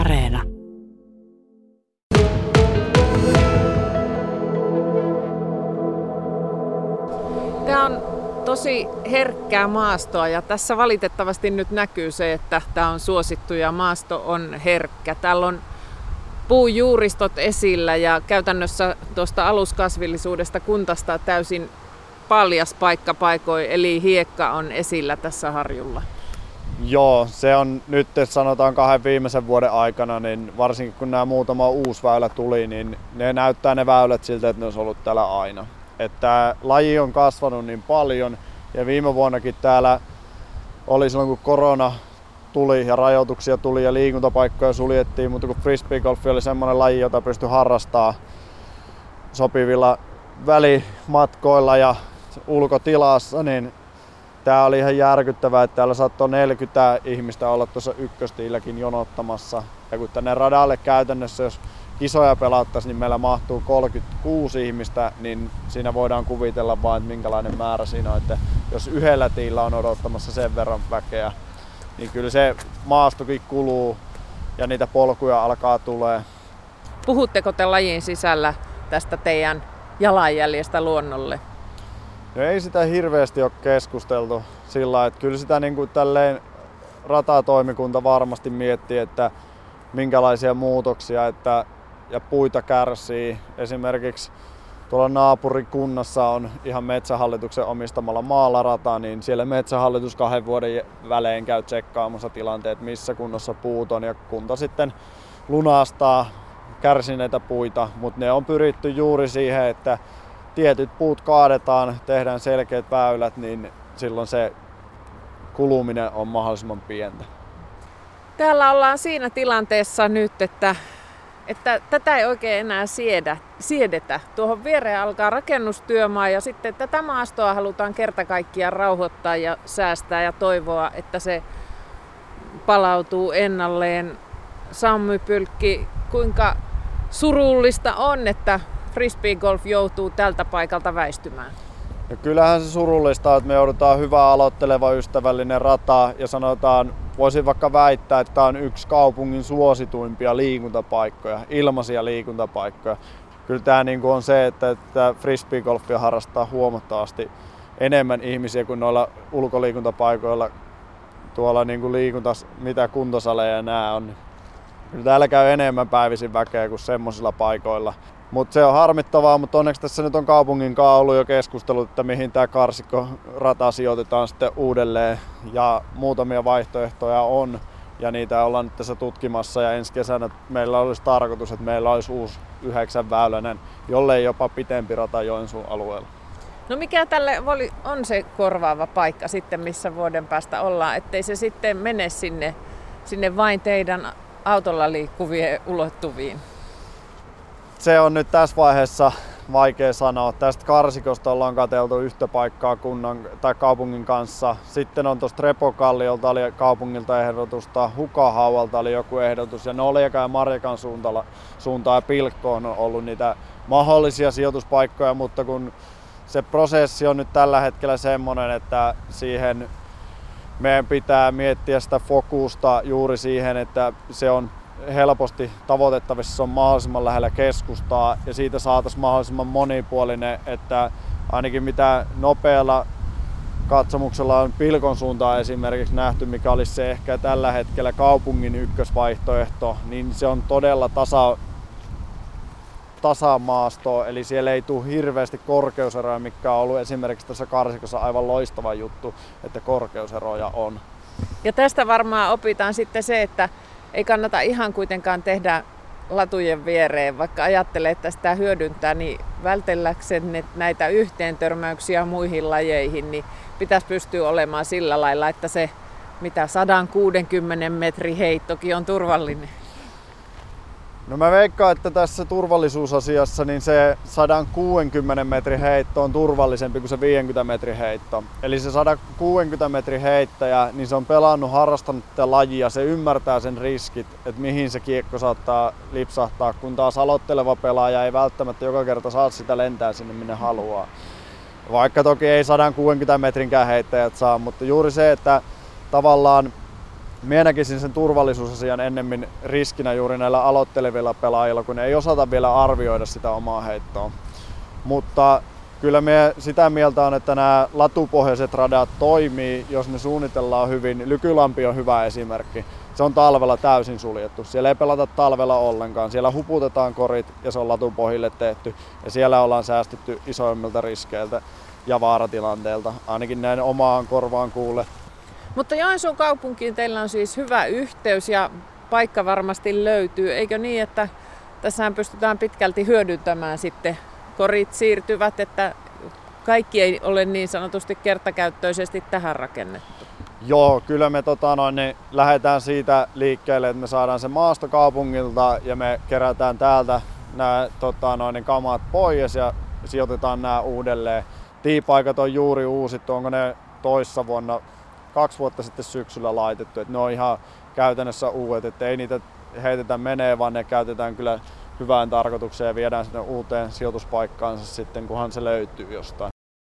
Areena. Tämä on tosi herkkää maastoa ja tässä valitettavasti nyt näkyy se, että tämä on suosittu ja maasto on herkkä. Täällä on puujuuristot esillä ja käytännössä tuosta aluskasvillisuudesta kuntastaa täysin paljas paikka paikoin, eli hiekka on esillä tässä harjulla. Joo, se on nyt sanotaan 2 viimeisen vuoden aikana, niin varsinkin kun nämä muutama uusi väylä tuli, niin ne näyttää ne väylät siltä, että ne olisi ollut täällä aina. Että laji on kasvanut niin paljon ja viime vuonnakin täällä oli silloin kun korona tuli ja rajoituksia tuli ja liikuntapaikkoja suljettiin, mutta kun frisbeegolfi oli semmoinen laji, jota pystyi harrastamaan sopivilla välimatkoilla ja ulkotilassa, niin tää oli ihan järkyttävää, että täällä saattoi 40 ihmistä olla tuossa ykköstiilläkin jonottamassa. Ja kun tänne radalle käytännössä, jos kisoja pelattaisiin, niin meillä mahtuu 36 ihmistä, niin siinä voidaan kuvitella vain, että minkälainen määrä siinä on. Että jos yhdellä tiillä on odottamassa sen verran väkeä, niin kyllä se maastokin kuluu ja niitä polkuja alkaa tulee. Puhutteko te lajin sisällä tästä teidän jalanjäljestä luonnolle? No ei sitä hirveästi ole keskusteltu sillä lailla, että kyllä sitä niin kuin tälleen ratatoimikunta varmasti miettii, että minkälaisia muutoksia ja puita kärsii. Esimerkiksi tuolla naapurikunnassa on ihan Metsähallituksen omistamalla maalla rata, niin siellä Metsähallitus 2 vuoden välein käy tsekkaamassa tilanteet, missä kunnossa puut on ja kunta sitten lunastaa kärsineitä puita, mutta ne on pyritty juuri siihen, että tietyt puut kaadetaan, tehdään selkeät väylät, niin silloin se kuluminen on mahdollisimman pientä. Täällä ollaan siinä tilanteessa nyt, että tätä ei oikein enää siedetä. Tuohon viereen alkaa rakennustyömaa ja sitten tätä maastoa halutaan kerta kaikkiaan rauhoittaa ja säästää ja toivoa, että se palautuu ennalleen. Sammy Pylkki, kuinka surullista on, että frisbeegolf joutuu tältä paikalta väistymään? No kyllähän se surullista, että me joudutaan hyvä aloitteleva ystävällinen rata ja sanotaan, voisin vaikka väittää, että tämä on yksi kaupungin suosituimpia liikuntapaikkoja, ilmaisia liikuntapaikkoja. Kyllä tämä on se, että frisbeegolfia harrastaa huomattavasti enemmän ihmisiä kuin noilla ulkoliikuntapaikoilla tuolla mitä kuntosaleja nämä on. Kyllä täällä käy enemmän päivisin väkeä kuin semmoisilla paikoilla. Mut se on harmittavaa, mutta onneksi tässä nyt on kaupunginkaan ollut jo keskustelut, että mihin tämä Karsikko-rata sijoitetaan sitten uudelleen. Ja muutamia vaihtoehtoja on ja niitä ollaan nyt tässä tutkimassa ja ensi kesänä meillä olisi tarkoitus, että meillä olisi uusi 9-väyläinen, jollei jopa pitempi rata Joensuun alueella. No mikä tälle on se korvaava paikka sitten, missä vuoden päästä ollaan, ettei se sitten mene sinne vain teidän autolla liikkuvien ulottuviin? Se on nyt tässä vaiheessa vaikea sanoa. Tästä Karsikosta ollaan katseltu yhtä paikkaa kaupungin kanssa. Sitten on tuosta Repokallilta oli kaupungilta ehdotusta, Hukahaualta oli joku ehdotus ja Noljaka ja Marjakan suuntaan ja Pilkkoon on ollut niitä mahdollisia sijoituspaikkoja, mutta kun se prosessi on nyt tällä hetkellä semmoinen, että siihen meidän pitää miettiä sitä fokusta juuri siihen, että se on helposti tavoitettavissa, se on mahdollisimman lähellä keskustaa ja siitä saataisiin mahdollisimman monipuolinen, että ainakin mitä nopealla katsomuksella on Pilkon suuntaan esimerkiksi nähty, mikä olisi se ehkä tällä hetkellä kaupungin ykkösvaihtoehto, niin se on todella tasamaastoa, eli siellä ei tule hirveästi korkeuseroja, mikä on ollut esimerkiksi tässä Karsikossa aivan loistava juttu, että korkeuseroja on. Ja tästä varmaan opitaan sitten se, että ei kannata ihan kuitenkaan tehdä latujen viereen, vaikka ajattelee, että sitä hyödyntää, niin vältelläkseen näitä yhteentörmäyksiä muihin lajeihin, niin pitäisi pystyä olemaan sillä lailla, että se mitä 160 metrin heittokin on turvallinen. No mä veikkaan, että tässä turvallisuusasiassa niin se 160 metrin heitto on turvallisempi kuin se 50 metrin heitto. Eli se 160 metrin heittäjä, niin se on pelannut, harrastanut tätä lajia, se ymmärtää sen riskit, että mihin se kiekko saattaa lipsahtaa, kun taas aloitteleva pelaaja ei välttämättä joka kerta saa sitä lentää sinne minne haluaa. Vaikka toki ei 160 metrinkään heittäjät saa, mutta juuri se, että tavallaan Minä näkisin sen turvallisuusasian ennemmin riskinä juuri näillä aloittelevilla pelaajilla, kun ei osata vielä arvioida sitä omaa heittoa. Mutta kyllä me sitä mieltä on, että nämä latupohjaiset radat toimii, jos ne suunnitellaan hyvin. Nyky Lampi on hyvä esimerkki. Se on talvella täysin suljettu. Siellä ei pelata talvella ollenkaan. Siellä huputetaan korit ja se on latupohjille tehty. Ja siellä ollaan säästytty isoimmilta riskeiltä ja vaaratilanteilta, ainakin näin omaan korvaan kuulle. Mutta Joensuun kaupunkiin teillä on siis hyvä yhteys ja paikka varmasti löytyy. Eikö niin, että tässähän pystytään pitkälti hyödyntämään sitten? Korit siirtyvät, että kaikki ei ole niin sanotusti kertakäyttöisesti tähän rakennettu. Joo, kyllä me niin lähdetään siitä liikkeelle, että me saadaan se maasto kaupungilta ja me kerätään täältä nämä kamat pois ja sijoitetaan nämä uudelleen. Tiipaikat on juuri uusittu, onko ne toissa vuonna 2 vuotta sitten syksyllä laitettu, että ne on ihan käytännössä uudet, että ei niitä heitetä menee, vaan ne käytetään kyllä hyvään tarkoitukseen ja viedään sinne uuteen sijoituspaikkaansa sitten, kunhan se löytyy jostain.